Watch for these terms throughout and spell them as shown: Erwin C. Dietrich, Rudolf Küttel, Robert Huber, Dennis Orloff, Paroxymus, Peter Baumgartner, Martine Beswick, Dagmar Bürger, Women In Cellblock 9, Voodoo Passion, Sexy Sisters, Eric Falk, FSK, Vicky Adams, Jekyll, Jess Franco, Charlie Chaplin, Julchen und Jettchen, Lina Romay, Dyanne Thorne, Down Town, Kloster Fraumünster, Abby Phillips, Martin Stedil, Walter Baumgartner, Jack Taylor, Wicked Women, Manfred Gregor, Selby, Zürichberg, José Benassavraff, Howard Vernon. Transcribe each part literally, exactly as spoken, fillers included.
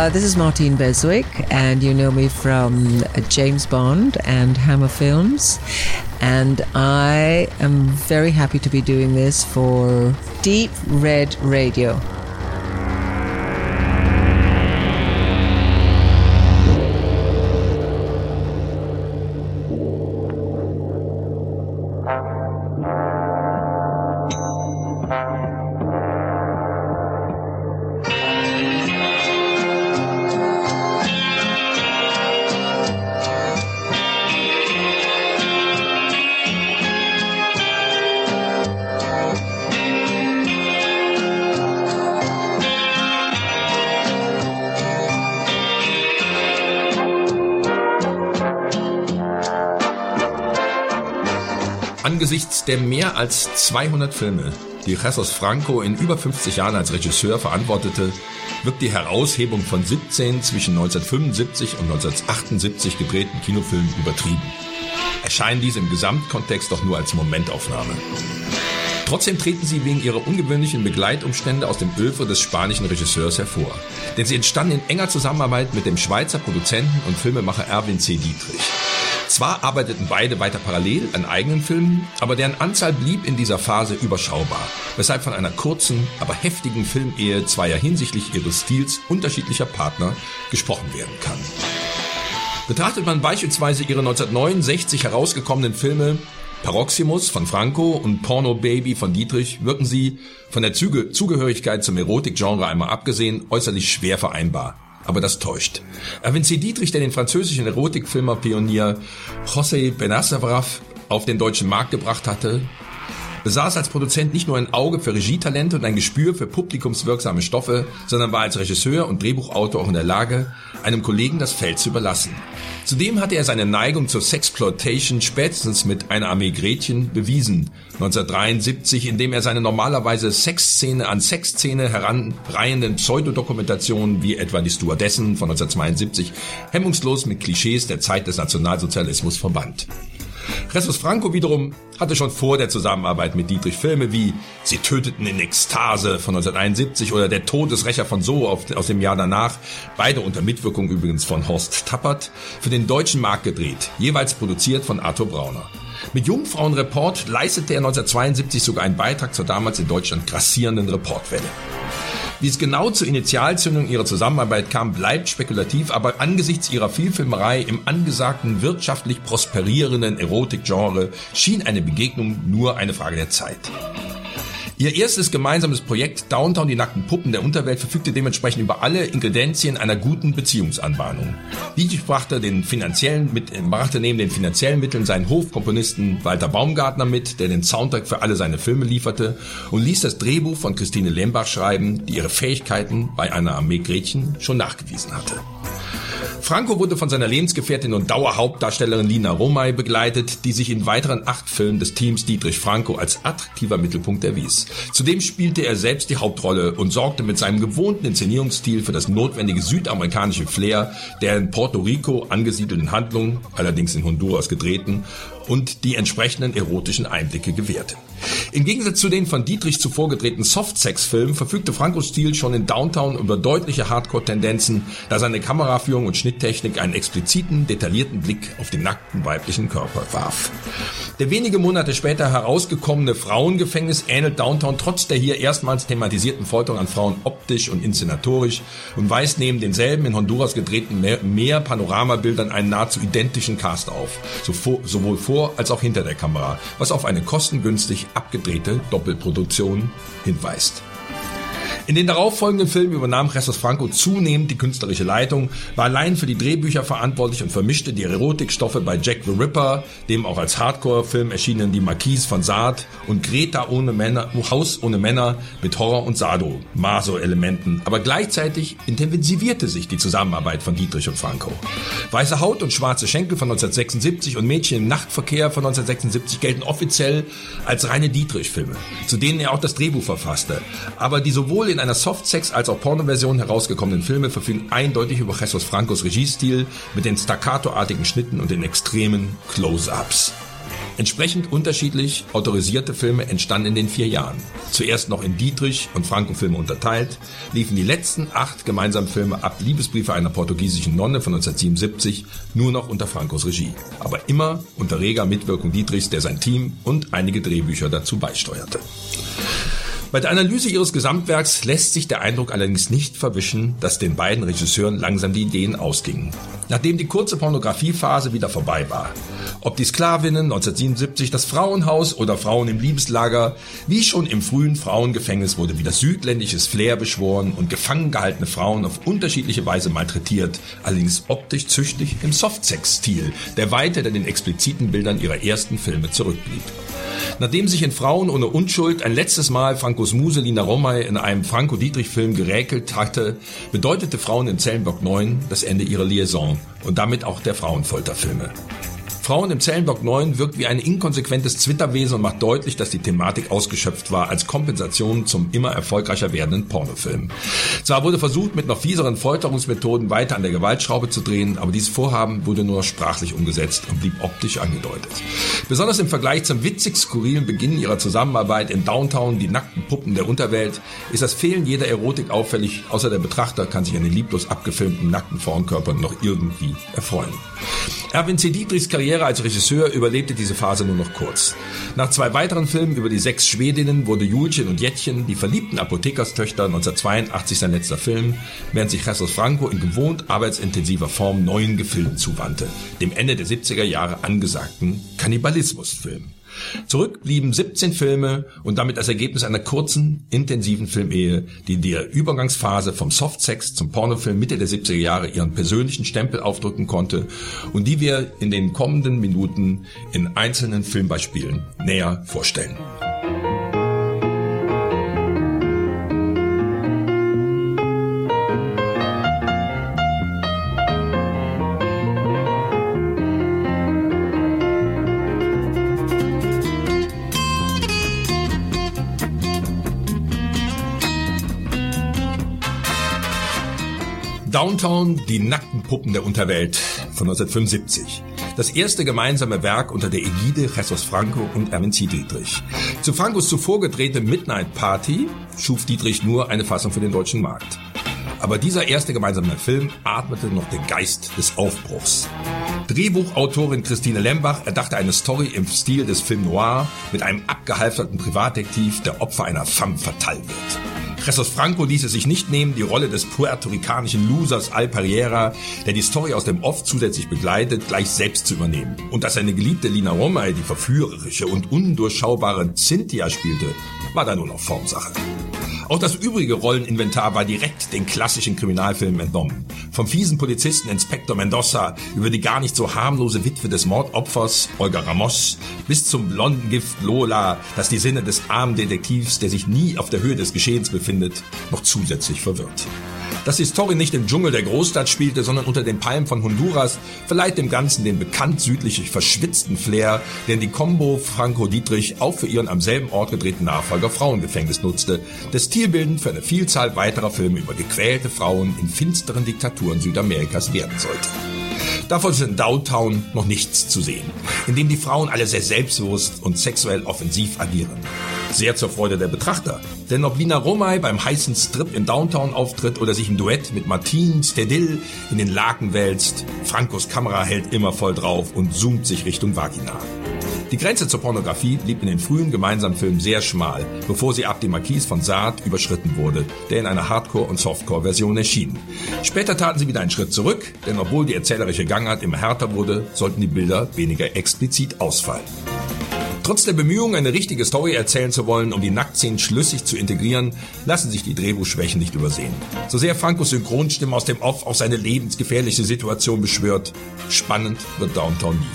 Uh, this is Martine Beswick, and you know me from uh, James Bond and Hammer Films. And I am very happy to be doing this for Deep Red Radio. Angesichts der mehr als zweihundert Filme, die Jess Franco in über fünfzig Jahren als Regisseur verantwortete, wird die Heraushebung von siebzehn zwischen neunzehnhundertfünfundsiebzig und neunzehnhundertachtundsiebzig gedrehten Kinofilmen übertrieben. Erscheinen diese im Gesamtkontext doch nur als Momentaufnahme. Trotzdem treten sie wegen ihrer ungewöhnlichen Begleitumstände aus dem Œuvre des spanischen Regisseurs hervor. Denn sie entstanden in enger Zusammenarbeit mit dem Schweizer Produzenten und Filmemacher Erwin C. Dietrich. Zwar arbeiteten beide weiter parallel an eigenen Filmen, aber deren Anzahl blieb in dieser Phase überschaubar, weshalb von einer kurzen, aber heftigen Filmehe zweier hinsichtlich ihres Stils unterschiedlicher Partner gesprochen werden kann. Betrachtet man beispielsweise ihre neunzehnhundertneunundsechzig herausgekommenen Filme Paroxymus von Franco und Porno Baby von Dietrich, wirken sie, von der Zuge- Zugehörigkeit zum Erotikgenre einmal abgesehen, äußerlich schwer vereinbar. Aber das täuscht. Erwin C. Dietrich, der den französischen Erotikfilmer-Pionier José Benassavraff auf den deutschen Markt gebracht hatte, besaß als Produzent nicht nur ein Auge für Regietalente und ein Gespür für publikumswirksame Stoffe, sondern war als Regisseur und Drehbuchautor auch in der Lage, einem Kollegen das Feld zu überlassen. Zudem hatte er seine Neigung zur Sexploitation spätestens mit Eine Armee Gretchen bewiesen, neunzehnhundertdreiundsiebzig, indem er seine normalerweise Sexszene an Sexszene heranreihenden Pseudodokumentationen wie etwa die Stewardessen von neunzehnhundertzweiundsiebzig hemmungslos mit Klischees der Zeit des Nationalsozialismus verband. Jess Franco wiederum hatte schon vor der Zusammenarbeit mit Dietrich Filme wie Sie töteten in Ekstase von neunzehnhunderteinundsiebzig oder Der Todesrächer von So aus dem Jahr danach, beide unter Mitwirkung übrigens von Horst Tappert, für den deutschen Markt gedreht, jeweils produziert von Arthur Brauner. Mit Jungfrauenreport leistete er neunzehnhundertzweiundsiebzig sogar einen Beitrag zur damals in Deutschland grassierenden Reportwelle. Wie es genau zur Initialzündung ihrer Zusammenarbeit kam, bleibt spekulativ, aber angesichts ihrer Vielfilmerei im angesagten wirtschaftlich prosperierenden Erotikgenre schien eine Begegnung nur eine Frage der Zeit. Ihr erstes gemeinsames Projekt Down Town, die nackten Puppen der Unterwelt, verfügte dementsprechend über alle Ingredienzien einer guten Beziehungsanbahnung. Dietrich brachte, den finanziellen, brachte neben den finanziellen Mitteln seinen Hofkomponisten Walter Baumgartner mit, der den Soundtrack für alle seine Filme lieferte, und ließ das Drehbuch von Christine Lembach schreiben, die ihre Fähigkeiten bei einer Armee Gretchen schon nachgewiesen hatte. Franco wurde von seiner Lebensgefährtin und Dauerhauptdarstellerin Lina Romay begleitet, die sich in weiteren acht Filmen des Teams Dietrich Franco als attraktiver Mittelpunkt erwies. Zudem spielte er selbst die Hauptrolle und sorgte mit seinem gewohnten Inszenierungsstil für das notwendige südamerikanische Flair der in Puerto Rico angesiedelten Handlung, allerdings in Honduras gedrehten, und die entsprechenden erotischen Einblicke gewährte. Im Gegensatz zu den von Dietrich zuvor gedrehten Soft-Sex-Filmen verfügte Francos Stil schon in Down Town über deutliche Hardcore-Tendenzen, da seine Kameraführung und Schnitttechnik einen expliziten, detaillierten Blick auf den nackten weiblichen Körper warf. Der wenige Monate später herausgekommene Frauengefängnis ähnelt Down Town trotz der hier erstmals thematisierten Folterung an Frauen optisch und inszenatorisch und weist neben denselben in Honduras gedrehten mehr, mehr Panoramabildern einen nahezu identischen Cast auf, sowohl vor als auch hinter der Kamera, was auf eine kostengünstig abgedrehte Doppelproduktion hinweist. In den darauffolgenden Filmen übernahm Jess Franco zunehmend die künstlerische Leitung, war allein für die Drehbücher verantwortlich und vermischte die Erotikstoffe bei Jack the Ripper, dem auch als Hardcore-Film erschienen Die Marquise von Sade und Greta ohne Männer, Haus ohne Männer mit Horror- und Sado-Maso-Elementen. Aber gleichzeitig intensivierte sich die Zusammenarbeit von Dietrich und Franco. Weiße Haut und schwarze Schenkel von neunzehnhundertsechsundsiebzig und Mädchen im Nachtverkehr von neunzehnhundertsechsundsiebzig gelten offiziell als reine Dietrich-Filme, zu denen er auch das Drehbuch verfasste. Aber die sowohl in in einer Softsex- als auch Porno-Version herausgekommenen Filme verfügen eindeutig über Jess Francos Regiestil mit den staccatoartigen Schnitten und den extremen Close-Ups. Entsprechend unterschiedlich autorisierte Filme entstanden in den vier Jahren. Zuerst noch in Dietrich- und Franco-Filme unterteilt, liefen die letzten acht gemeinsamen Filme ab Liebesbriefe einer portugiesischen Nonne von neunzehnhundertsiebenundsiebzig nur noch unter Francos Regie. Aber immer unter reger Mitwirkung Dietrichs, der sein Team und einige Drehbücher dazu beisteuerte. Bei der Analyse ihres Gesamtwerks lässt sich der Eindruck allerdings nicht verwischen, dass den beiden Regisseuren langsam die Ideen ausgingen. Nachdem die kurze Pornografiephase wieder vorbei war. Ob die Sklavinnen neunzehnhundertsiebenundsiebzig, das Frauenhaus oder Frauen im Liebeslager, wie schon im frühen Frauengefängnis wurde wieder südländisches Flair beschworen und gefangen gehaltene Frauen auf unterschiedliche Weise malträtiert, allerdings optisch züchtig im Softsex-Stil, der weiter den expliziten Bildern ihrer ersten Filme zurückblieb. Nachdem sich in Frauen ohne Unschuld ein letztes Mal Francos Muse Lina Romay in einem Franco-Dietrich-Film geräkelt hatte, bedeutete Frauen in Zellenblock neun das Ende ihrer Liaison und damit auch der Frauenfolterfilme. Frauen im Zellenblock neun wirkt wie ein inkonsequentes Zwitterwesen und macht deutlich, dass die Thematik ausgeschöpft war als Kompensation zum immer erfolgreicher werdenden Pornofilm. Zwar wurde versucht, mit noch fieseren Folterungsmethoden weiter an der Gewaltschraube zu drehen, aber dieses Vorhaben wurde nur noch sprachlich umgesetzt und blieb optisch angedeutet. Besonders im Vergleich zum witzig-skurrilen Beginn ihrer Zusammenarbeit in Down Town, die nackten Puppen der Unterwelt, ist das Fehlen jeder Erotik auffällig, außer der Betrachter kann sich an den lieblos abgefilmten nackten Frauenkörpern noch irgendwie erfreuen. Erwin C. Dietrichs Karriere als Regisseur überlebte diese Phase nur noch kurz. Nach zwei weiteren Filmen über die sechs Schwedinnen wurde Julchen und Jettchen, die verliebten Apothekerstöchter, neunzehnhundertzweiundachtzig sein letzter Film, während sich Jess Franco in gewohnt arbeitsintensiver Form neuen Gefilden zuwandte, dem Ende der siebziger Jahre angesagten Kannibalismusfilm. Zurück blieben siebzehn Filme und damit das Ergebnis einer kurzen, intensiven Filmehe, die in der Übergangsphase vom Softsex zum Pornofilm Mitte der siebziger Jahre ihren persönlichen Stempel aufdrücken konnte und die wir in den kommenden Minuten in einzelnen Filmbeispielen näher vorstellen. Downtown, die nackten Puppen der Unterwelt von neunzehnhundertfünfundsiebzig. Das erste gemeinsame Werk unter der Ägide Jess Franco und Erwin C. Dietrich. Zu Francos zuvor gedrehte Midnight Party schuf Dietrich nur eine Fassung für den deutschen Markt. Aber dieser erste gemeinsame Film atmete noch den Geist des Aufbruchs. Drehbuchautorin Christine Lembach erdachte eine Story im Stil des Film Noir mit einem abgehalfterten Privatdetektiv, der Opfer einer femme fatale wird. Jess Franco ließ es sich nicht nehmen, die Rolle des puerto-ricanischen Losers Alperiera, der die Story aus dem Off zusätzlich begleitet, gleich selbst zu übernehmen. Und dass seine geliebte Lina Romay die verführerische und undurchschaubare Cynthia spielte, war da nur noch Formsache. Auch das übrige Rolleninventar war direkt den klassischen Kriminalfilmen entnommen. Vom fiesen Polizisten Inspektor Mendoza über die gar nicht so harmlose Witwe des Mordopfers Olga Ramos bis zum blonden Gift Lola, das die Sinne des armen Detektivs, der sich nie auf der Höhe des Geschehens befindet, noch zusätzlich verwirrt. Dass die Story nicht im Dschungel der Großstadt spielte, sondern unter den Palmen von Honduras, verleiht dem Ganzen den bekannt südlich verschwitzten Flair, den die Combo Franco-Dietrich auch für ihren am selben Ort gedrehten Nachfolger Frauengefängnis nutzte, das stilbildend für eine Vielzahl weiterer Filme über gequälte Frauen in finsteren Diktaturen Südamerikas werden sollte. Davon ist in Downtown noch nichts zu sehen, in dem die Frauen alle sehr selbstbewusst und sexuell offensiv agieren. Sehr zur Freude der Betrachter, denn ob Lina Romay beim heißen Strip in Downtown auftritt oder sich im Duett mit Martin Stedil in den Laken wälzt, Francos Kamera hält immer voll drauf und zoomt sich Richtung Vagina. Die Grenze zur Pornografie blieb in den frühen gemeinsamen Filmen sehr schmal, bevor sie ab dem Marquis von Sade überschritten wurde, der in einer Hardcore- und Softcore-Version erschien. Später taten sie wieder einen Schritt zurück, denn obwohl die erzählerische Gangart immer härter wurde, sollten die Bilder weniger explizit ausfallen. Trotz der Bemühungen, eine richtige Story erzählen zu wollen, um die Nacktszenen schlüssig zu integrieren, lassen sich die Drehbuchschwächen nicht übersehen. So sehr Francos Synchronstimme aus dem Off auch seine lebensgefährliche Situation beschwört, spannend wird Downtown nie.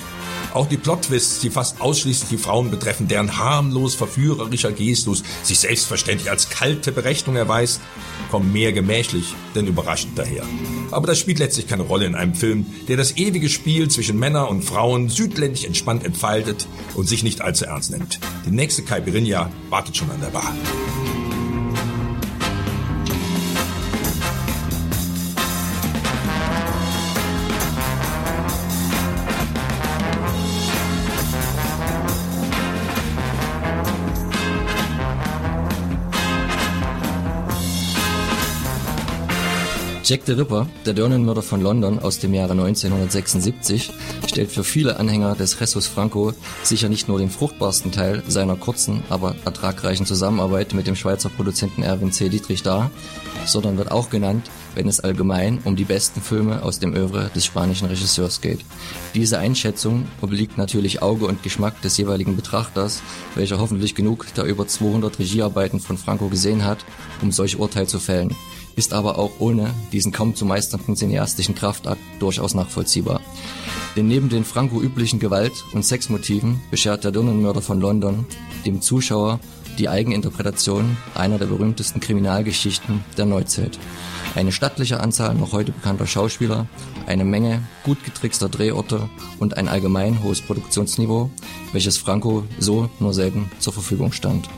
Auch die Plot-Twists, die fast ausschließlich die Frauen betreffen, deren harmlos verführerischer Gestus sich selbstverständlich als kalte Berechnung erweist, kommen mehr gemächlich, denn überraschend daher. Aber das spielt letztlich keine Rolle in einem Film, der das ewige Spiel zwischen Männern und Frauen südländisch entspannt entfaltet und sich nicht allzu ernst nimmt. Die nächste Caipirinha wartet schon an der Bar. Jack the Ripper, der Dornenmörder von London aus dem Jahre neunzehnhundertsechsundsiebzig, stellt für viele Anhänger des Jesus Franco sicher nicht nur den fruchtbarsten Teil seiner kurzen, aber ertragreichen Zusammenarbeit mit dem Schweizer Produzenten Erwin C. Dietrich dar, sondern wird auch genannt, wenn es allgemein um die besten Filme aus dem Œuvre des spanischen Regisseurs geht. Diese Einschätzung obliegt natürlich Auge und Geschmack des jeweiligen Betrachters, welcher hoffentlich genug der über zweihundert Regiearbeiten von Franco gesehen hat, um solch Urteil zu fällen, ist aber auch ohne diesen kaum zu meisternden cineastischen Kraftakt durchaus nachvollziehbar. Denn neben den Franco üblichen Gewalt- und Sexmotiven beschert der Dirnenmörder von London dem Zuschauer die Eigeninterpretation einer der berühmtesten Kriminalgeschichten der Neuzeit. Eine stattliche Anzahl noch heute bekannter Schauspieler, eine Menge gut getrickster Drehorte und ein allgemein hohes Produktionsniveau, welches Franco so nur selten zur Verfügung stand.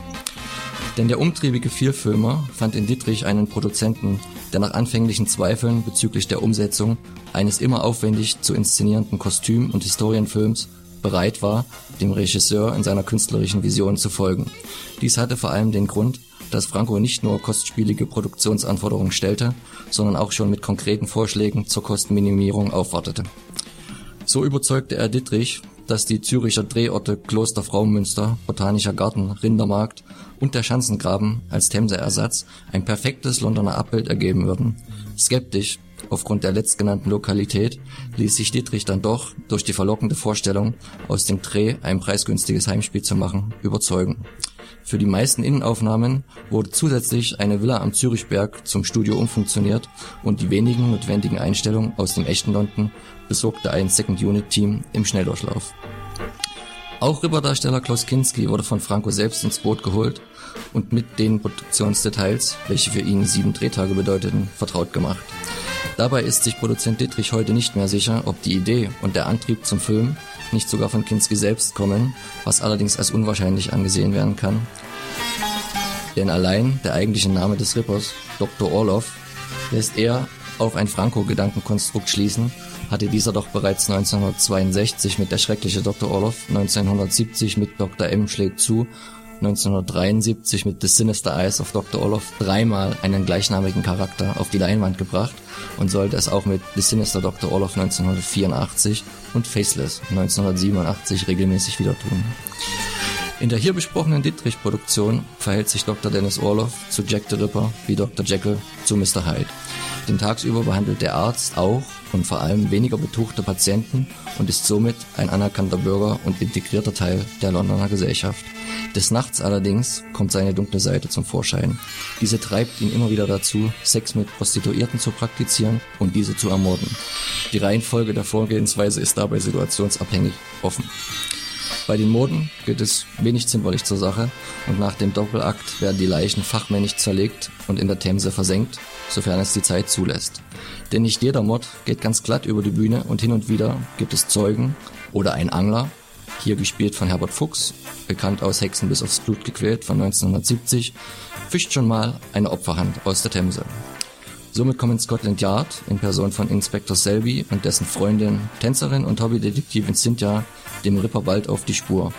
Denn der umtriebige Vielfilmer fand in Dietrich einen Produzenten, der nach anfänglichen Zweifeln bezüglich der Umsetzung eines immer aufwendig zu inszenierenden Kostüm- und Historienfilms bereit war, dem Regisseur in seiner künstlerischen Vision zu folgen. Dies hatte vor allem den Grund, dass Franco nicht nur kostspielige Produktionsanforderungen stellte, sondern auch schon mit konkreten Vorschlägen zur Kostenminimierung aufwartete. So überzeugte er Dietrich, dass die Züricher Drehorte Kloster Fraumünster, Botanischer Garten, Rindermarkt und der Schanzengraben als Themseersatz ein perfektes Londoner Abbild ergeben würden. Skeptisch aufgrund der letztgenannten Lokalität ließ sich Dietrich dann doch durch die verlockende Vorstellung, aus dem Dreh ein preisgünstiges Heimspiel zu machen, überzeugen. Für die meisten Innenaufnahmen wurde zusätzlich eine Villa am Zürichberg zum Studio umfunktioniert und die wenigen notwendigen Einstellungen aus dem echten London besorgte ein Second-Unit-Team im Schnelldurchlauf. Auch Ripperdarsteller Klaus Kinski wurde von Franco selbst ins Boot geholt und mit den Produktionsdetails, welche für ihn sieben Drehtage bedeuteten, vertraut gemacht. Dabei ist sich Produzent Dietrich heute nicht mehr sicher, ob die Idee und der Antrieb zum Film nicht sogar von Kinski selbst kommen, was allerdings als unwahrscheinlich angesehen werden kann. Denn allein der eigentliche Name des Rippers, Doktor Orloff, lässt eher auf ein Franco-Gedankenkonstrukt schließen, hatte dieser doch bereits neunzehnhundertzweiundsechzig mit Der schreckliche Doktor Orloff, neunzehnhundertsiebzig mit Doktor M schlägt zu, neunzehnhundertdreiundsiebzig mit The Sinister Eyes of Doktor Orloff dreimal einen gleichnamigen Charakter auf die Leinwand gebracht und sollte es auch mit The Sinister Doktor Orloff neunzehnhundertvierundachtzig und Faceless neunzehnhundertsiebenundachtzig regelmäßig wieder tun. In der hier besprochenen Dietrich-Produktion verhält sich Doktor Dennis Orloff zu Jack the Ripper wie Doktor Jekyll zu Mister Hyde. Denn tagsüber behandelt der Arzt auch und vor allem weniger betuchte Patienten und ist somit ein anerkannter Bürger und integrierter Teil der Londoner Gesellschaft. Des Nachts allerdings kommt seine dunkle Seite zum Vorschein. Diese treibt ihn immer wieder dazu, Sex mit Prostituierten zu praktizieren und diese zu ermorden. Die Reihenfolge der Vorgehensweise ist dabei situationsabhängig offen. Bei den Morden geht es wenig zimperlich zur Sache und nach dem Doppelakt werden die Leichen fachmännisch zerlegt und in der Themse versenkt, sofern es die Zeit zulässt. Denn nicht jeder Mord geht ganz glatt über die Bühne und hin und wieder gibt es Zeugen oder einen Angler, hier gespielt von Herbert Fuchs, bekannt aus Hexen bis aufs Blut gequält von neunzehnhundertsiebzig, fischt schon mal eine Opferhand aus der Themse. Somit kommen Scotland Yard in Person von Inspektor Selby und dessen Freundin, Tänzerin und Hobbydetektivin Cynthia, dem Ripper bald auf die Spur.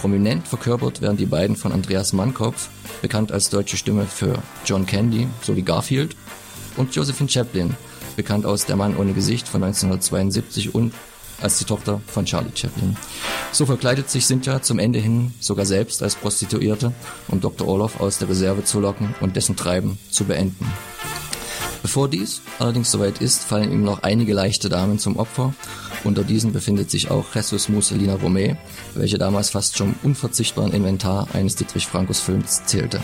Prominent verkörpert werden die beiden von Andreas Mannkopf, bekannt als deutsche Stimme für John Candy sowie Garfield, und Josephine Chaplin, bekannt aus Der Mann ohne Gesicht von neunzehnhundertzweiundsiebzig und als die Tochter von Charlie Chaplin. So verkleidet sich Cynthia zum Ende hin sogar selbst als Prostituierte, um Doktor Orloff aus der Reserve zu locken und dessen Treiben zu beenden. Bevor dies allerdings soweit ist, fallen ihm noch einige leichte Damen zum Opfer. Unter diesen befindet sich auch Jesus Muse Lina Romay, welche damals fast schon unverzichtbaren Inventar eines Dietrich-Frankos-Films zählte.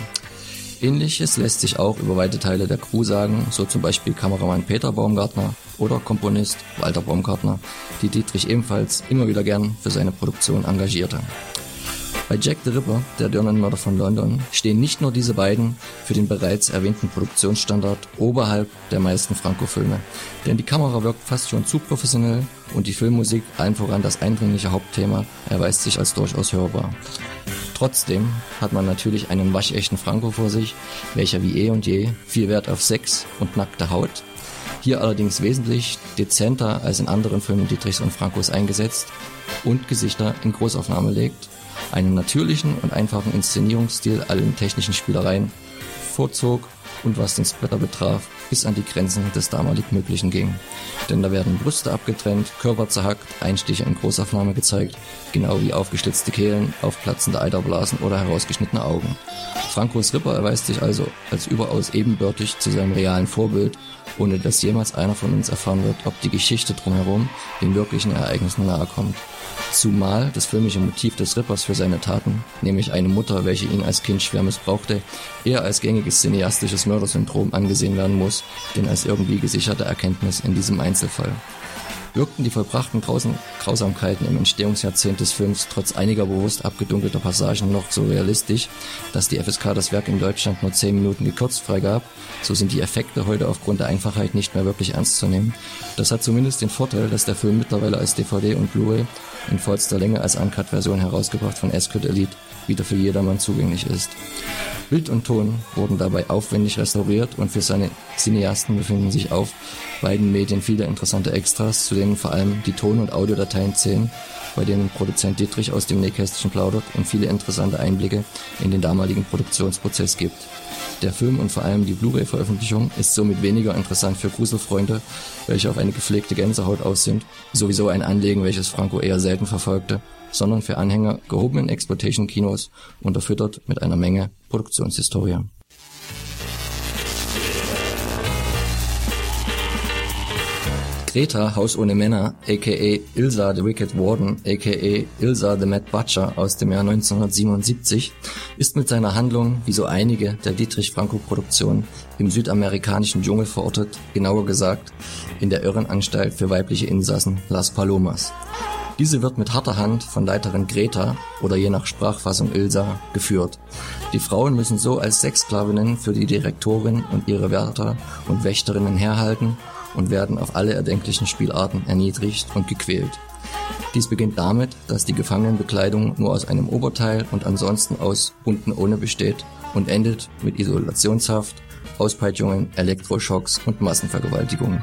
Ähnliches lässt sich auch über weite Teile der Crew sagen, so zum Beispiel Kameramann Peter Baumgartner oder Komponist Walter Baumgartner, die Dietrich ebenfalls immer wieder gern für seine Produktion engagierte. Bei Jack the Ripper, der Dirnenmörder von London, stehen nicht nur diese beiden für den bereits erwähnten Produktionsstandard oberhalb der meisten Franco-Filme. Denn die Kamera wirkt fast schon zu professionell und die Filmmusik, allen voran das eindringliche Hauptthema, erweist sich als durchaus hörbar. Trotzdem hat man natürlich einen waschechten Franco vor sich, welcher wie eh und je viel Wert auf Sex und nackte Haut, hier allerdings wesentlich dezenter als in anderen Filmen Dietrichs und Francos eingesetzt und Gesichter in Großaufnahme legt, einen natürlichen und einfachen Inszenierungsstil allen technischen Spielereien vorzog und was den Splatter betraf, bis an die Grenzen des damalig Möglichen ging. Denn da werden Brüste abgetrennt, Körper zerhackt, Einstiche in Großaufnahme gezeigt, genau wie aufgeschlitzte Kehlen, aufplatzende Eiterblasen oder herausgeschnittene Augen. Francos Ripper erweist sich also als überaus ebenbürtig zu seinem realen Vorbild, ohne dass jemals einer von uns erfahren wird, ob die Geschichte drumherum den wirklichen Ereignissen nahe kommt. Zumal das filmische Motiv des Rippers für seine Taten, nämlich eine Mutter, welche ihn als Kind schwer missbrauchte, eher als gängiges cineastisches Mördersyndrom angesehen werden muss, denn als irgendwie gesicherte Erkenntnis in diesem Einzelfall. Wirkten die vollbrachten Grausen- Grausamkeiten im Entstehungsjahrzehnt des Films trotz einiger bewusst abgedunkelter Passagen noch so realistisch, dass die F S K das Werk in Deutschland nur zehn Minuten gekürzt freigab, so sind die Effekte heute aufgrund der Einfachheit nicht mehr wirklich ernst zu nehmen. Das hat zumindest den Vorteil, dass der Film mittlerweile als D V D und Blu-ray in vollster Länge als Uncut-Version herausgebracht von Ascot Elite wieder für jedermann zugänglich ist. Bild und Ton wurden dabei aufwendig restauriert und für seine Cineasten befinden sich auf beiden Medien viele interessante Extras, zu denen vor allem die Ton- und Audiodateien zählen, bei denen Produzent Dietrich aus dem Nähkästchen plaudert und viele interessante Einblicke in den damaligen Produktionsprozess gibt. Der Film und vor allem die Blu-ray-Veröffentlichung ist somit weniger interessant für Gruselfreunde, welche auf eine gepflegte Gänsehaut aus sind, sowieso ein Anliegen, welches Franco eher selten verfolgte, sondern für Anhänger gehobenen Exploitation-Kinos, unterfüttert mit einer Menge Produktionshistorie. Greta, Haus ohne Männer, a k a. Ilsa the Wicked Warden, a k a. Ilsa the Mad Butcher aus dem Jahr neunzehnhundertsiebenundsiebzig, ist mit seiner Handlung, wie so einige der Dietrich-Franco-Produktionen, im südamerikanischen Dschungel verortet, genauer gesagt in der Irrenanstalt für weibliche Insassen Las Palomas. Diese wird mit harter Hand von Leiterin Greta oder je nach Sprachfassung Ilsa geführt. Die Frauen müssen so als Sexsklavinnen für die Direktorin und ihre Wärter und Wächterinnen herhalten und werden auf alle erdenklichen Spielarten erniedrigt und gequält. Dies beginnt damit, dass die Gefangenenbekleidung nur aus einem Oberteil und ansonsten aus unten ohne besteht und endet mit Isolationshaft, Auspeitschungen, Elektroschocks und Massenvergewaltigungen.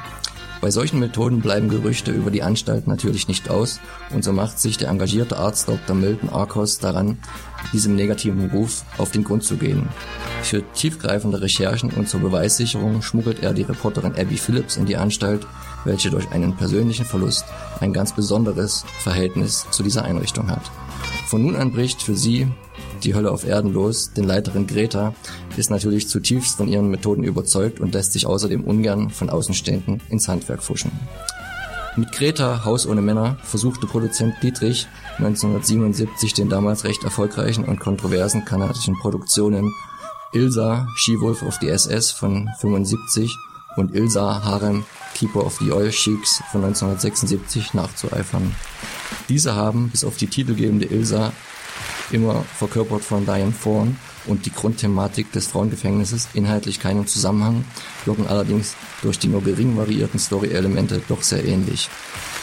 Bei solchen Methoden bleiben Gerüchte über die Anstalt natürlich nicht aus und so macht sich der engagierte Arzt Doktor Milton Arkos daran, diesem negativen Ruf auf den Grund zu gehen. Für tiefgreifende Recherchen und zur Beweissicherung schmuggelt er die Reporterin Abby Phillips in die Anstalt, welche durch einen persönlichen Verlust ein ganz besonderes Verhältnis zu dieser Einrichtung hat. Von nun an bricht für sie die Hölle auf Erden los, denn Leiterin Greta ist natürlich zutiefst von ihren Methoden überzeugt und lässt sich außerdem ungern von Außenstehenden ins Handwerk pfuschen. Mit Greta, Haus ohne Männer, versuchte Produzent Dietrich neunzehnhundertsiebenundsiebzig den damals recht erfolgreichen und kontroversen kanadischen Produktionen Ilsa, She-Wolf of the S S von fünfundsiebzig und Ilsa, Harem, Keeper of the Oil Sheiks von neunzehnhundertsechsundsiebzig nachzueifern. Diese haben, bis auf die titelgebende Ilsa, immer verkörpert von Dyanne Thorne und die Grundthematik des Frauengefängnisses inhaltlich keinen Zusammenhang, wirken allerdings durch die nur gering variierten Story-Elemente doch sehr ähnlich.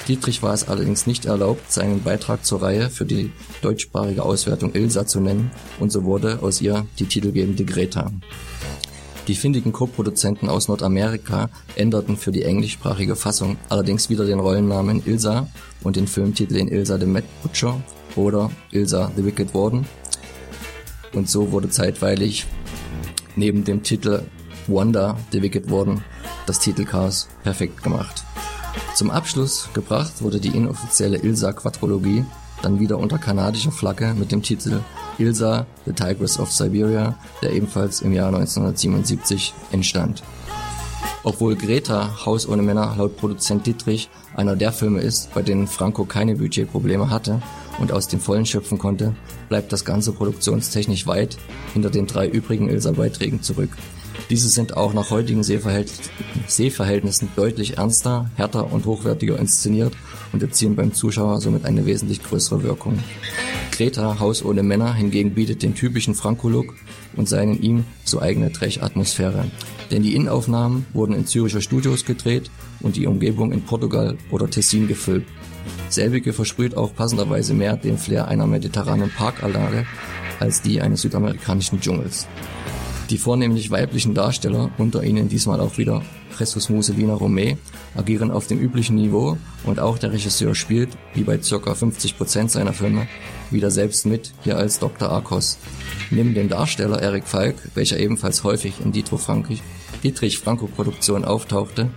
Dietrich war es allerdings nicht erlaubt, seinen Beitrag zur Reihe für die deutschsprachige Auswertung Ilsa zu nennen und so wurde aus ihr die titelgebende Greta. Die findigen Co-Produzenten aus Nordamerika änderten für die englischsprachige Fassung allerdings wieder den Rollennamen Ilsa und den Filmtitel in Ilsa the Mad Butcher oder Ilsa the Wicked Warden. Und so wurde zeitweilig neben dem Titel Wanda the Wicked Warden das Titelchaos perfekt gemacht. Zum Abschluss gebracht wurde die inoffizielle Ilsa-Quadrologie dann wieder unter kanadischer Flagge mit dem Titel Ilsa the Tigress of Siberia, der ebenfalls im Jahr neunzehnhundertsiebenundsiebzig entstand. Obwohl Greta, Haus ohne Männer, laut Produzent Dietrich einer der Filme ist, bei denen Franco keine Budgetprobleme hatte und aus dem Vollen schöpfen konnte, bleibt das Ganze produktionstechnisch weit hinter den drei übrigen Ilsa-Beiträgen zurück. Diese sind auch nach heutigen Sehverhält- Sehverhältnissen deutlich ernster, härter und hochwertiger inszeniert und erzielen beim Zuschauer somit eine wesentlich größere Wirkung. Greta, Haus ohne Männer, hingegen bietet den typischen Franco-Look und seinen ihm so eigene Trech-Atmosphäre. Denn die Innenaufnahmen wurden in Züricher Studios gedreht und die Umgebung in Portugal oder Tessin gefilmt. Selbige versprüht auch passenderweise mehr den Flair einer mediterranen Parkanlage als die eines südamerikanischen Dschungels. Die vornehmlich weiblichen Darsteller, unter ihnen diesmal auch wieder Pressluftmuse Lina Romay, agieren auf dem üblichen Niveau und auch der Regisseur spielt, wie bei ca. fünfzig Prozent seiner Filme, wieder selbst mit, hier als Doktor Arkos. Neben dem Darsteller Eric Falk, welcher ebenfalls häufig in Dietrich Franco Dietrich-Franco-Produktion auftauchte,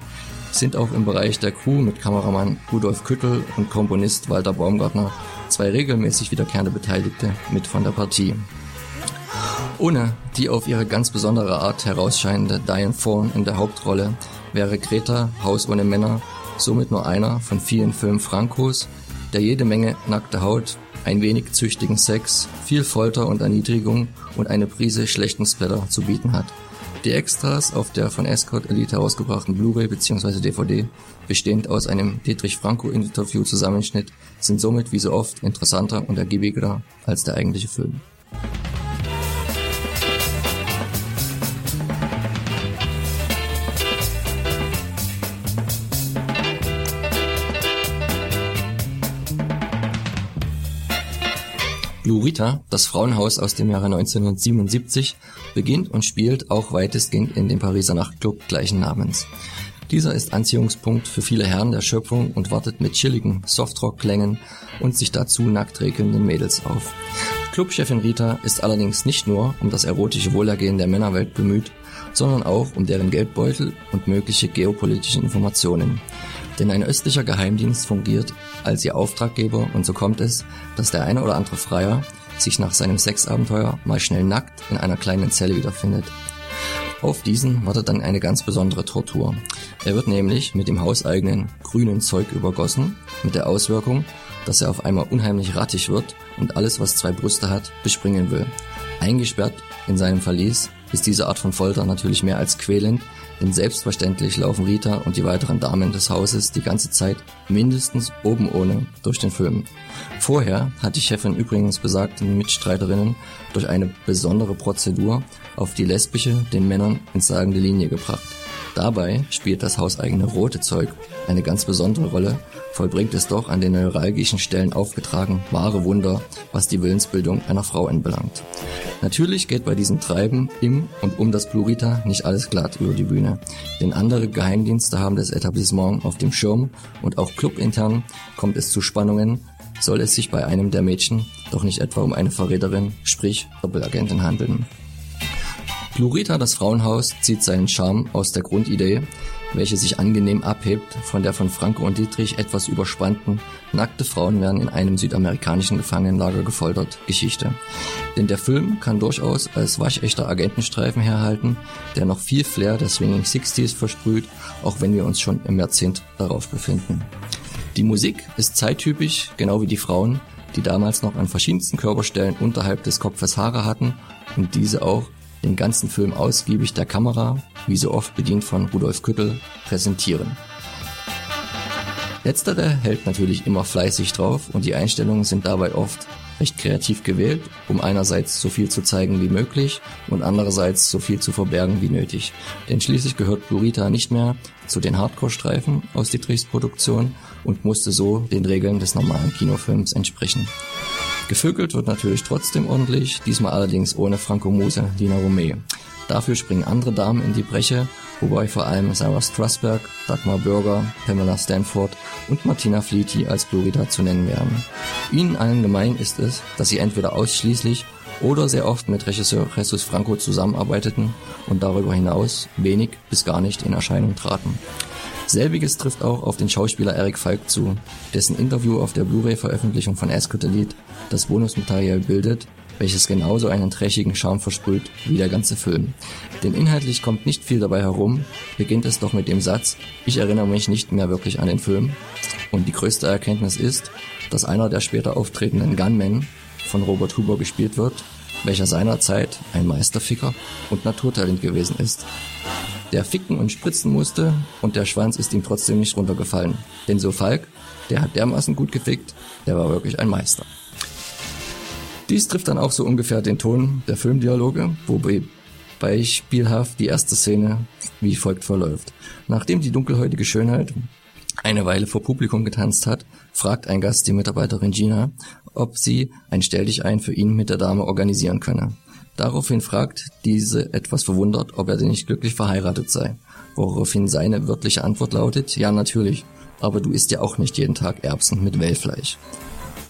sind auch im Bereich der Crew mit Kameramann Rudolf Küttel und Komponist Walter Baumgartner zwei regelmäßig wiederkehrende Beteiligte mit von der Partie. Ohne die auf ihre ganz besondere Art herausscheinende Dyanne Thorne in der Hauptrolle wäre Greta, Haus ohne Männer, somit nur einer von vielen Filmen Frankos, der jede Menge nackte Haut, ein wenig züchtigen Sex, viel Folter und Erniedrigung und eine Prise schlechten Splatter zu bieten hat. Die Extras auf der von Escort Elite herausgebrachten Blu-ray bzw. D V D, bestehend aus einem Dietrich-Franco-Interview-Zusammenschnitt, sind somit wie so oft interessanter und ergiebiger als der eigentliche Film. Blue Rita, das Frauenhaus aus dem Jahre neunzehnhundertsiebenundsiebzig, beginnt und spielt auch weitestgehend in dem Pariser Nachtclub gleichen Namens. Dieser ist Anziehungspunkt für viele Herren der Schöpfung und wartet mit chilligen Softrock-Klängen und sich dazu nackt regelnden Mädels auf. Clubchefin Rita ist allerdings nicht nur um das erotische Wohlergehen der Männerwelt bemüht, sondern auch um deren Geldbeutel und mögliche geopolitische Informationen. Denn ein östlicher Geheimdienst fungiert als ihr Auftraggeber und so kommt es, dass der eine oder andere Freier sich nach seinem Sexabenteuer mal schnell nackt in einer kleinen Zelle wiederfindet. Auf diesen wartet dann eine ganz besondere Tortur. Er wird nämlich mit dem hauseigenen grünen Zeug übergossen, mit der Auswirkung, dass er auf einmal unheimlich rattig wird und alles, was zwei Brüste hat, bespringen will. Eingesperrt in seinem Verlies ist diese Art von Folter natürlich mehr als quälend, denn selbstverständlich laufen Rita und die weiteren Damen des Hauses die ganze Zeit mindestens oben ohne durch den Film. Vorher hat die Chefin übrigens besagten Mitstreiterinnen durch eine besondere Prozedur auf die lesbische, den Männern entsagende Linie gebracht. Dabei spielt das hauseigene rote Zeug eine ganz besondere Rolle, vollbringt es doch an den neuralgischen Stellen aufgetragen wahre Wunder, was die Willensbildung einer Frau anbelangt. Natürlich geht bei diesem Treiben im und um das Blue Rita nicht alles glatt über die Bühne, denn andere Geheimdienste haben das Etablissement auf dem Schirm und auch clubintern kommt es zu Spannungen, soll es sich bei einem der Mädchen doch nicht etwa um eine Verräterin, sprich Doppelagentin handeln. Blue Rita, das Frauenhaus, zieht seinen Charme aus der Grundidee, welche sich angenehm abhebt von der von Franco und Dietrich etwas überspannten "Nackte Frauen werden in einem südamerikanischen Gefangenenlager gefoltert" Geschichte. Denn der Film kann durchaus als waschechter Agentenstreifen herhalten, der noch viel Flair der Swinging sechziger versprüht, auch wenn wir uns schon im Jahrzehnt darauf befinden. Die Musik ist zeittypisch, genau wie die Frauen, die damals noch an verschiedensten Körperstellen unterhalb des Kopfes Haare hatten und diese auch den ganzen Film ausgiebig der Kamera, wie so oft bedient von Rudolf Küttel, präsentieren. Letzterer hält natürlich immer fleißig drauf und die Einstellungen sind dabei oft recht kreativ gewählt, um einerseits so viel zu zeigen wie möglich und andererseits so viel zu verbergen wie nötig. Denn schließlich gehört Blue Rita nicht mehr zu den Hardcore-Streifen aus Dietrichs Produktion und musste so den Regeln des normalen Kinofilms entsprechen. Gevögelt wird natürlich trotzdem ordentlich, diesmal allerdings ohne Franco-Muse Lina Romay. Dafür springen andere Damen in die Breche, wobei vor allem Sarah Strasberg, Dagmar Bürger, Pamela Stanford und Martina Fliti als Blue Rita zu nennen wären. Ihnen allen gemein ist es, dass sie entweder ausschließlich oder sehr oft mit Regisseur Jesus Franco zusammenarbeiteten und darüber hinaus wenig bis gar nicht in Erscheinung traten. Selbiges trifft auch auf den Schauspieler Eric Falk zu, dessen Interview auf der Blu-ray-Veröffentlichung von Escort Elite das Bonusmaterial bildet, welches genauso einen trächigen Charme versprüht wie der ganze Film. Denn inhaltlich kommt nicht viel dabei herum, beginnt es doch mit dem Satz, ich erinnere mich nicht mehr wirklich an den Film. Und die größte Erkenntnis ist, dass einer der später auftretenden Gunmen von Robert Huber gespielt wird, welcher seinerzeit ein Meisterficker und Naturtalent gewesen ist. Der ficken und spritzen musste und der Schwanz ist ihm trotzdem nicht runtergefallen. Denn so Falk, der hat dermaßen gut gefickt, der war wirklich ein Meister. Dies trifft dann auch so ungefähr den Ton der Filmdialoge, wobei beispielhaft die erste Szene wie folgt verläuft. Nachdem die dunkelhäutige Schönheit eine Weile vor Publikum getanzt hat, fragt ein Gast die Mitarbeiterin Gina, ob sie ein Stelldichein für ihn mit der Dame organisieren könne. Daraufhin fragt diese etwas verwundert, ob er denn nicht glücklich verheiratet sei. Woraufhin seine wörtliche Antwort lautet, ja natürlich, aber du isst ja auch nicht jeden Tag Erbsen mit Wellfleisch.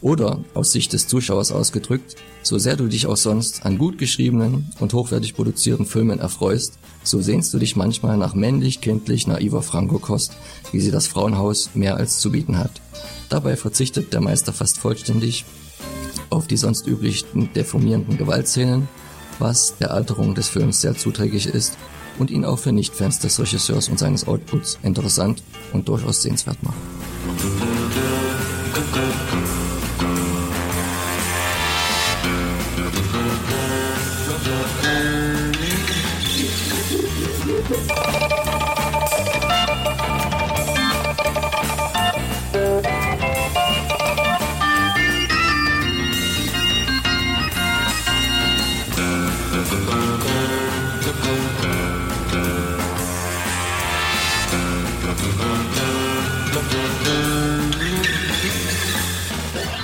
Oder, aus Sicht des Zuschauers ausgedrückt, so sehr du dich auch sonst an gut geschriebenen und hochwertig produzierten Filmen erfreust, so sehnst du dich manchmal nach männlich-kindlich naiver Franco-Kost, wie sie das Frauenhaus mehr als zu bieten hat. Dabei verzichtet der Meister fast vollständig auf die sonst üblichen deformierenden Gewaltszenen, was der Alterung des Films sehr zuträglich ist und ihn auch für Nicht-Fans des Regisseurs und seines Outputs interessant und durchaus sehenswert macht.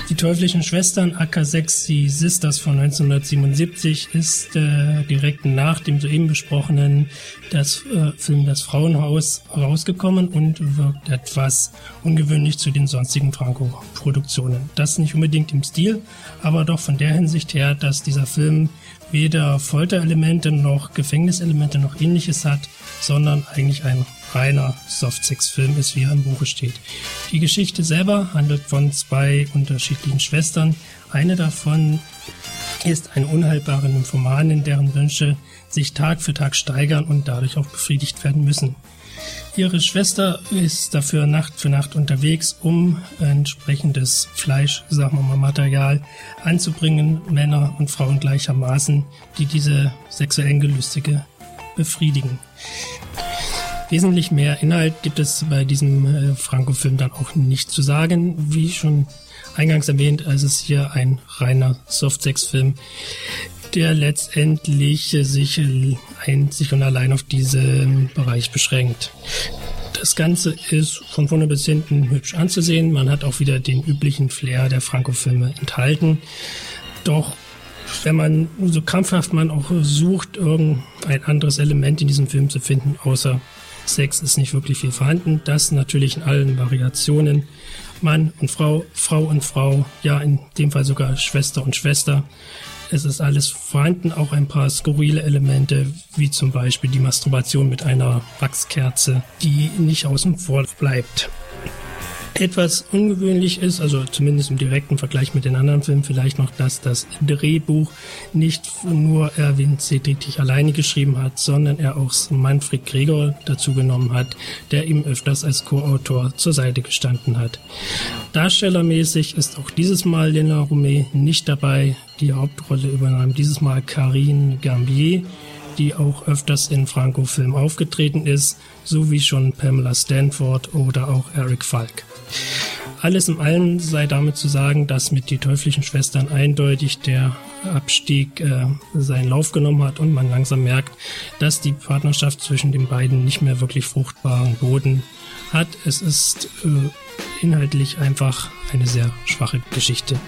Die Teuflischen Schwestern, aka Sexy Sisters von neunzehnhundertsiebenundsiebzig, ist äh, direkt nach dem soeben besprochenen das, äh, Film Das Frauenhaus rausgekommen und wirkt etwas ungewöhnlich zu den sonstigen Franco-Produktionen. Das nicht unbedingt im Stil, aber doch von der Hinsicht her, dass dieser Film weder Folterelemente noch Gefängniselemente noch ähnliches hat, sondern eigentlich ein reiner Softsex-Film ist, wie er im Buche steht. Die Geschichte selber handelt von zwei unterschiedlichen Schwestern. Eine davon ist eine unheilbare Nymphomanin, deren Wünsche sich Tag für Tag steigern und dadurch auch befriedigt werden müssen. Ihre Schwester ist dafür Nacht für Nacht unterwegs, um entsprechendes Fleisch, sagen wir mal Material, anzubringen, Männer und Frauen gleichermaßen, die diese sexuellen Gelüste befriedigen. Wesentlich mehr Inhalt gibt es bei diesem äh, Franco-Film dann auch nicht zu sagen. Wie schon eingangs erwähnt, es ist hier ein reiner Softsex-Film, der letztendlich äh, sich äh, einzig und allein auf diesen Bereich beschränkt. Das Ganze ist von vorne bis hinten hübsch anzusehen. Man hat auch wieder den üblichen Flair der Franco-Filme enthalten. Doch wenn man, so krampfhaft man auch sucht, irgendein anderes Element in diesem Film zu finden, außer Sex ist nicht wirklich viel vorhanden. Das natürlich in allen Variationen. Mann und Frau, Frau und Frau, ja, in dem Fall sogar Schwester und Schwester. Es ist alles vorhanden, auch ein paar skurrile Elemente, wie zum Beispiel die Masturbation mit einer Wachskerze, die nicht außen vor bleibt. Etwas ungewöhnlich ist, also zumindest im direkten Vergleich mit den anderen Filmen, vielleicht noch, dass das Drehbuch nicht nur Erwin C. Dietrich alleine geschrieben hat, sondern er auch Manfred Gregor dazu genommen hat, der ihm öfters als Co-Autor zur Seite gestanden hat. Darstellermäßig ist auch dieses Mal Lina Romay nicht dabei. Die Hauptrolle übernahm dieses Mal Karine Gambier, die auch öfters in Franco-Filmen aufgetreten ist, sowie schon Pamela Stanford oder auch Eric Falk. Alles in allem sei damit zu sagen, dass mit Die Teuflischen Schwestern eindeutig der Abstieg äh, seinen Lauf genommen hat und man langsam merkt, dass die Partnerschaft zwischen den beiden nicht mehr wirklich fruchtbaren Boden hat. Es ist äh, inhaltlich einfach eine sehr schwache Geschichte.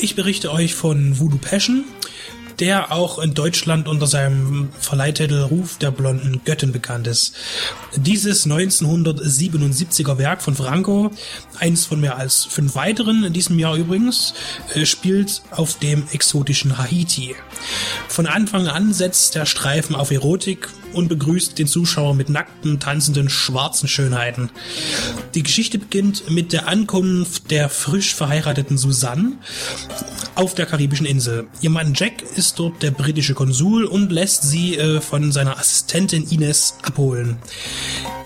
Ich berichte euch von Voodoo Passion, der auch in Deutschland unter seinem Verleihtitel Ruf der blonden Göttin bekannt ist. Dieses neunzehnhundertsiebenundsiebziger Werk von Franco, eines von mehr als fünf weiteren in diesem Jahr übrigens, spielt auf dem exotischen Haiti. Von Anfang an setzt der Streifen auf Erotik, und begrüßt den Zuschauer mit nackten, tanzenden, schwarzen Schönheiten. Die Geschichte beginnt mit der Ankunft der frisch verheirateten Susanne auf der karibischen Insel. Ihr Mann Jack ist dort der britische Konsul und lässt sie äh, von seiner Assistentin Ines abholen.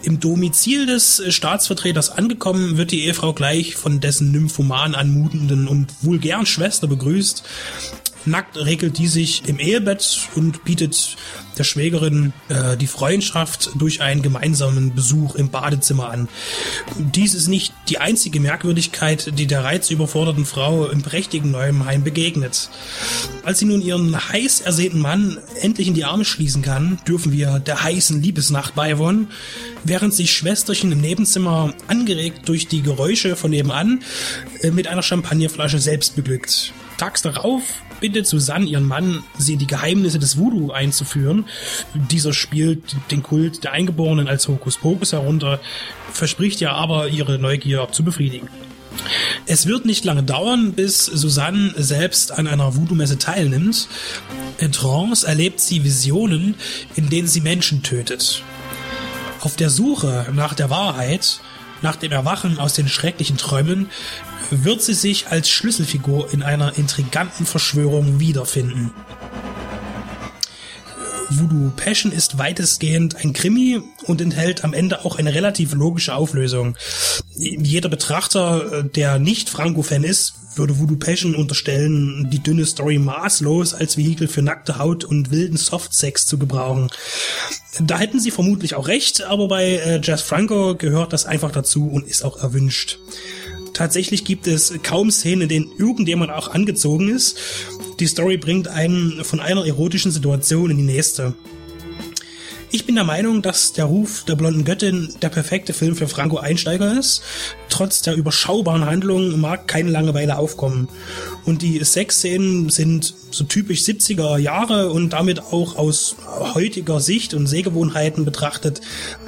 Im Domizil des Staatsvertreters angekommen, wird die Ehefrau gleich von dessen nymphoman anmutenden und vulgären Schwester begrüßt. Nackt regelt die sich im Ehebett und bietet der Schwägerin äh, die Freundschaft durch einen gemeinsamen Besuch im Badezimmer an. Dies ist nicht die einzige Merkwürdigkeit, die der reizüberforderten Frau im prächtigen neuen Heim begegnet. Als sie nun ihren heiß ersehnten Mann endlich in die Arme schließen kann, dürfen wir der heißen Liebesnacht beiwohnen, während sich Schwesterchen im Nebenzimmer, angeregt durch die Geräusche von nebenan, äh, mit einer Champagnerflasche selbst beglückt. Tags darauf bittet Susanne ihren Mann, sie in die Geheimnisse des Voodoo einzuführen. Dieser spielt den Kult der Eingeborenen als Hokuspokus herunter, verspricht ja aber, ihre Neugier zu befriedigen. Es wird nicht lange dauern, bis Susanne selbst an einer Voodoo-Messe teilnimmt. In Trance erlebt sie Visionen, in denen sie Menschen tötet. Auf der Suche nach der Wahrheit, nach dem Erwachen aus den schrecklichen Träumen, wird sie sich als Schlüsselfigur in einer intriganten Verschwörung wiederfinden. Voodoo Passion ist weitestgehend ein Krimi und enthält am Ende auch eine relativ logische Auflösung. Jeder Betrachter, der nicht Franco-Fan ist, würde Voodoo Passion unterstellen, die dünne Story maßlos als Vehikel für nackte Haut und wilden Softsex zu gebrauchen. Da hätten sie vermutlich auch recht, aber bei Jess Franco gehört das einfach dazu und ist auch erwünscht. Tatsächlich gibt es kaum Szenen, in denen irgendjemand auch angezogen ist. Die Story bringt einen von einer erotischen Situation in die nächste. Ich bin der Meinung, dass der Ruf der blonden Göttin der perfekte Film für Franco-Einsteiger ist. Trotz der überschaubaren Handlung mag keine Langeweile aufkommen. Und die Sexszenen sind so typisch siebziger Jahre und damit auch aus heutiger Sicht und Sehgewohnheiten betrachtet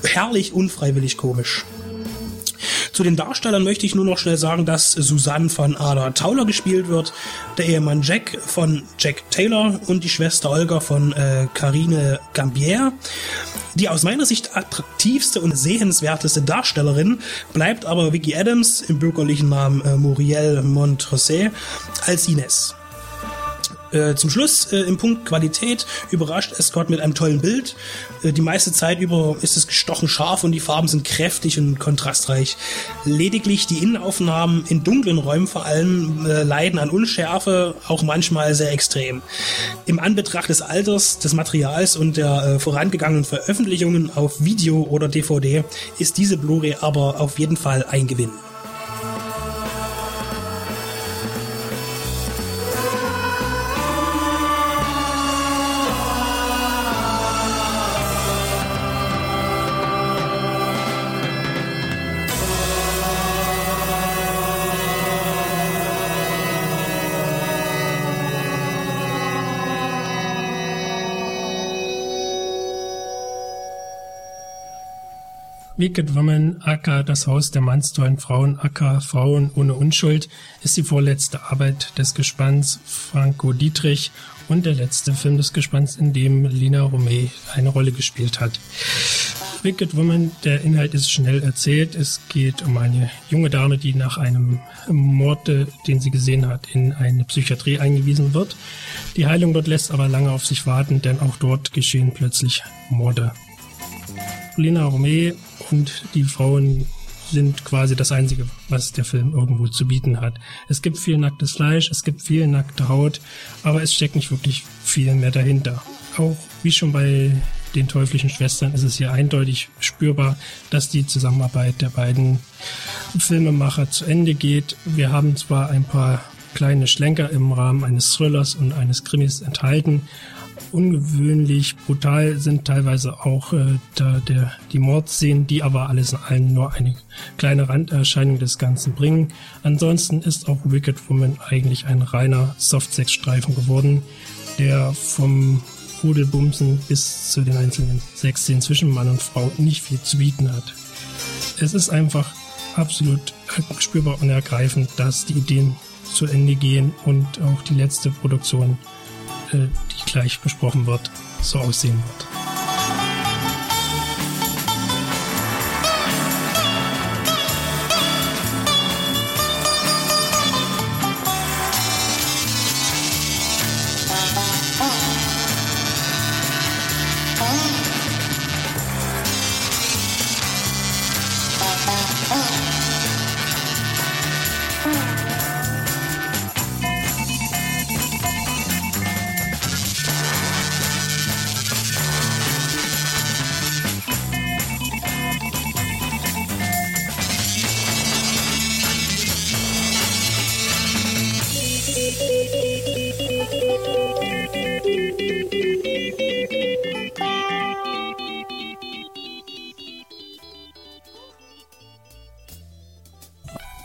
herrlich unfreiwillig komisch. Zu den Darstellern möchte ich nur noch schnell sagen, dass Susanne von Ada Tauler gespielt wird, der Ehemann Jack von Jack Taylor und die Schwester Olga von äh, Karine Gambier. Die aus meiner Sicht attraktivste und sehenswerteste Darstellerin bleibt aber Vicky Adams, im bürgerlichen Namen äh, Muriel Montrose, als Ines. Äh, zum Schluss, äh, im Punkt Qualität, überrascht Escort mit einem tollen Bild. Äh, die meiste Zeit über ist es gestochen scharf und die Farben sind kräftig und kontrastreich. Lediglich die Innenaufnahmen in dunklen Räumen vor allem äh, leiden an Unschärfe, auch manchmal sehr extrem. Im Anbetracht des Alters, des Materials und der äh, vorangegangenen Veröffentlichungen auf Video oder D V D ist diese Blu-ray aber auf jeden Fall ein Gewinn. Wicked Women, aka das Haus der mannsvollen Frauen, aka Frauen ohne Unschuld, ist die vorletzte Arbeit des Gespanns Franco Dietrich und der letzte Film des Gespanns, in dem Lina Romay eine Rolle gespielt hat. Wicked Women, der Inhalt ist schnell erzählt. Es geht um eine junge Dame, die nach einem Mord, den sie gesehen hat, in eine Psychiatrie eingewiesen wird. Die Heilung dort lässt aber lange auf sich warten, denn auch dort geschehen plötzlich Morde. Lina Romay und die Frauen sind quasi das Einzige, was der Film irgendwo zu bieten hat. Es gibt viel nacktes Fleisch, es gibt viel nackte Haut, aber es steckt nicht wirklich viel mehr dahinter. Auch wie schon bei den teuflischen Schwestern ist es hier eindeutig spürbar, dass die Zusammenarbeit der beiden Filmemacher zu Ende geht. Wir haben zwar ein paar kleine Schlenker im Rahmen eines Thrillers und eines Krimis enthalten, ungewöhnlich brutal sind teilweise auch äh, da, der, die Mordszenen, die aber alles in allem nur eine kleine Randerscheinung des Ganzen bringen. Ansonsten ist auch Wicked Woman eigentlich ein reiner Softsex-Streifen geworden, der vom Rudelbumsen bis zu den einzelnen Sexszenen zwischen Mann und Frau nicht viel zu bieten hat. Es ist einfach absolut spürbar und ergreifend, dass die Ideen zu Ende gehen und auch die letzte Produktion, die gleich besprochen wird, so aussehen wird.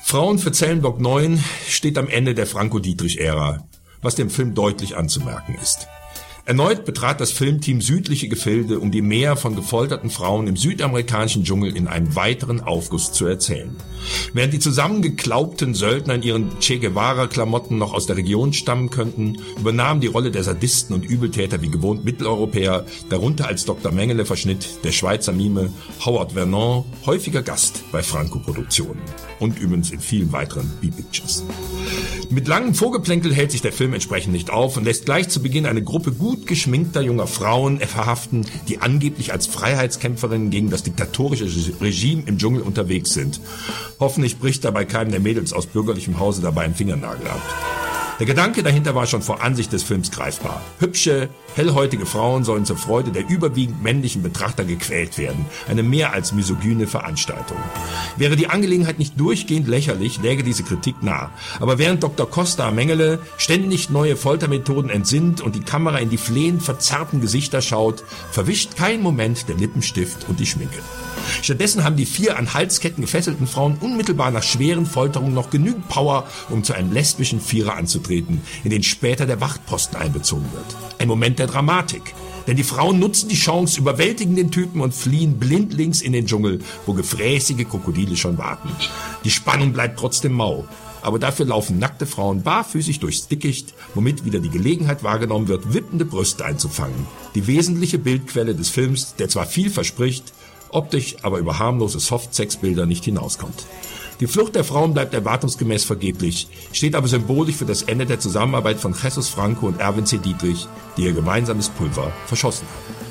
Frauen für Zellenblock neun steht am Ende der Franco-Dietrich-Ära, was dem Film deutlich anzumerken ist. Erneut betrat das Filmteam südliche Gefilde, um die Meer von gefolterten Frauen im südamerikanischen Dschungel in einem weiteren Aufguss zu erzählen. Während die zusammengeklaubten Söldner in ihren Che Guevara-Klamotten noch aus der Region stammen könnten, übernahmen die Rolle der Sadisten und Übeltäter wie gewohnt Mitteleuropäer, darunter als Doktor Mengele verschnitt der Schweizer Mime Howard Vernon, häufiger Gast bei Franco-Produktionen und übrigens in vielen weiteren B-Pictures. Mit langem Vorgeplänkel hält sich der Film entsprechend nicht auf und lässt gleich zu Beginn eine Gruppe gut geschminkter junger Frauen verhaften, die angeblich als Freiheitskämpferinnen gegen das diktatorische Regime im Dschungel unterwegs sind. Hoffentlich bricht dabei keinem der Mädels aus bürgerlichem Hause dabei einen Fingernagel ab. Der Gedanke dahinter war schon vor Ansicht des Films greifbar. Hübsche, hellhäutige Frauen sollen zur Freude der überwiegend männlichen Betrachter gequält werden. Eine mehr als misogyne Veranstaltung. Wäre die Angelegenheit nicht durchgehend lächerlich, läge diese Kritik nah. Aber während Doktor Costa Mengele ständig neue Foltermethoden entsinnt und die Kamera in die flehend verzerrten Gesichter schaut, verwischt kein Moment der Lippenstift und die Schminke. Stattdessen haben die vier an Halsketten gefesselten Frauen unmittelbar nach schweren Folterungen noch genügend Power, um zu einem lesbischen Vierer anzutreten, in den später der Wachtposten einbezogen wird. Ein Moment der Dramatik. Denn die Frauen nutzen die Chance, überwältigen den Typen und fliehen blindlings in den Dschungel, wo gefräßige Krokodile schon warten. Die Spannung bleibt trotzdem mau. Aber dafür laufen nackte Frauen barfüßig durchs Dickicht, womit wieder die Gelegenheit wahrgenommen wird, wippende Brüste einzufangen. Die wesentliche Bildquelle des Films, der zwar viel verspricht, optisch aber über harmlose Soft-Sex-Bilder nicht hinauskommt. Die Flucht der Frauen bleibt erwartungsgemäß vergeblich, steht aber symbolisch für das Ende der Zusammenarbeit von Jesus Franco und Erwin C. Dietrich, die ihr gemeinsames Pulver verschossen haben.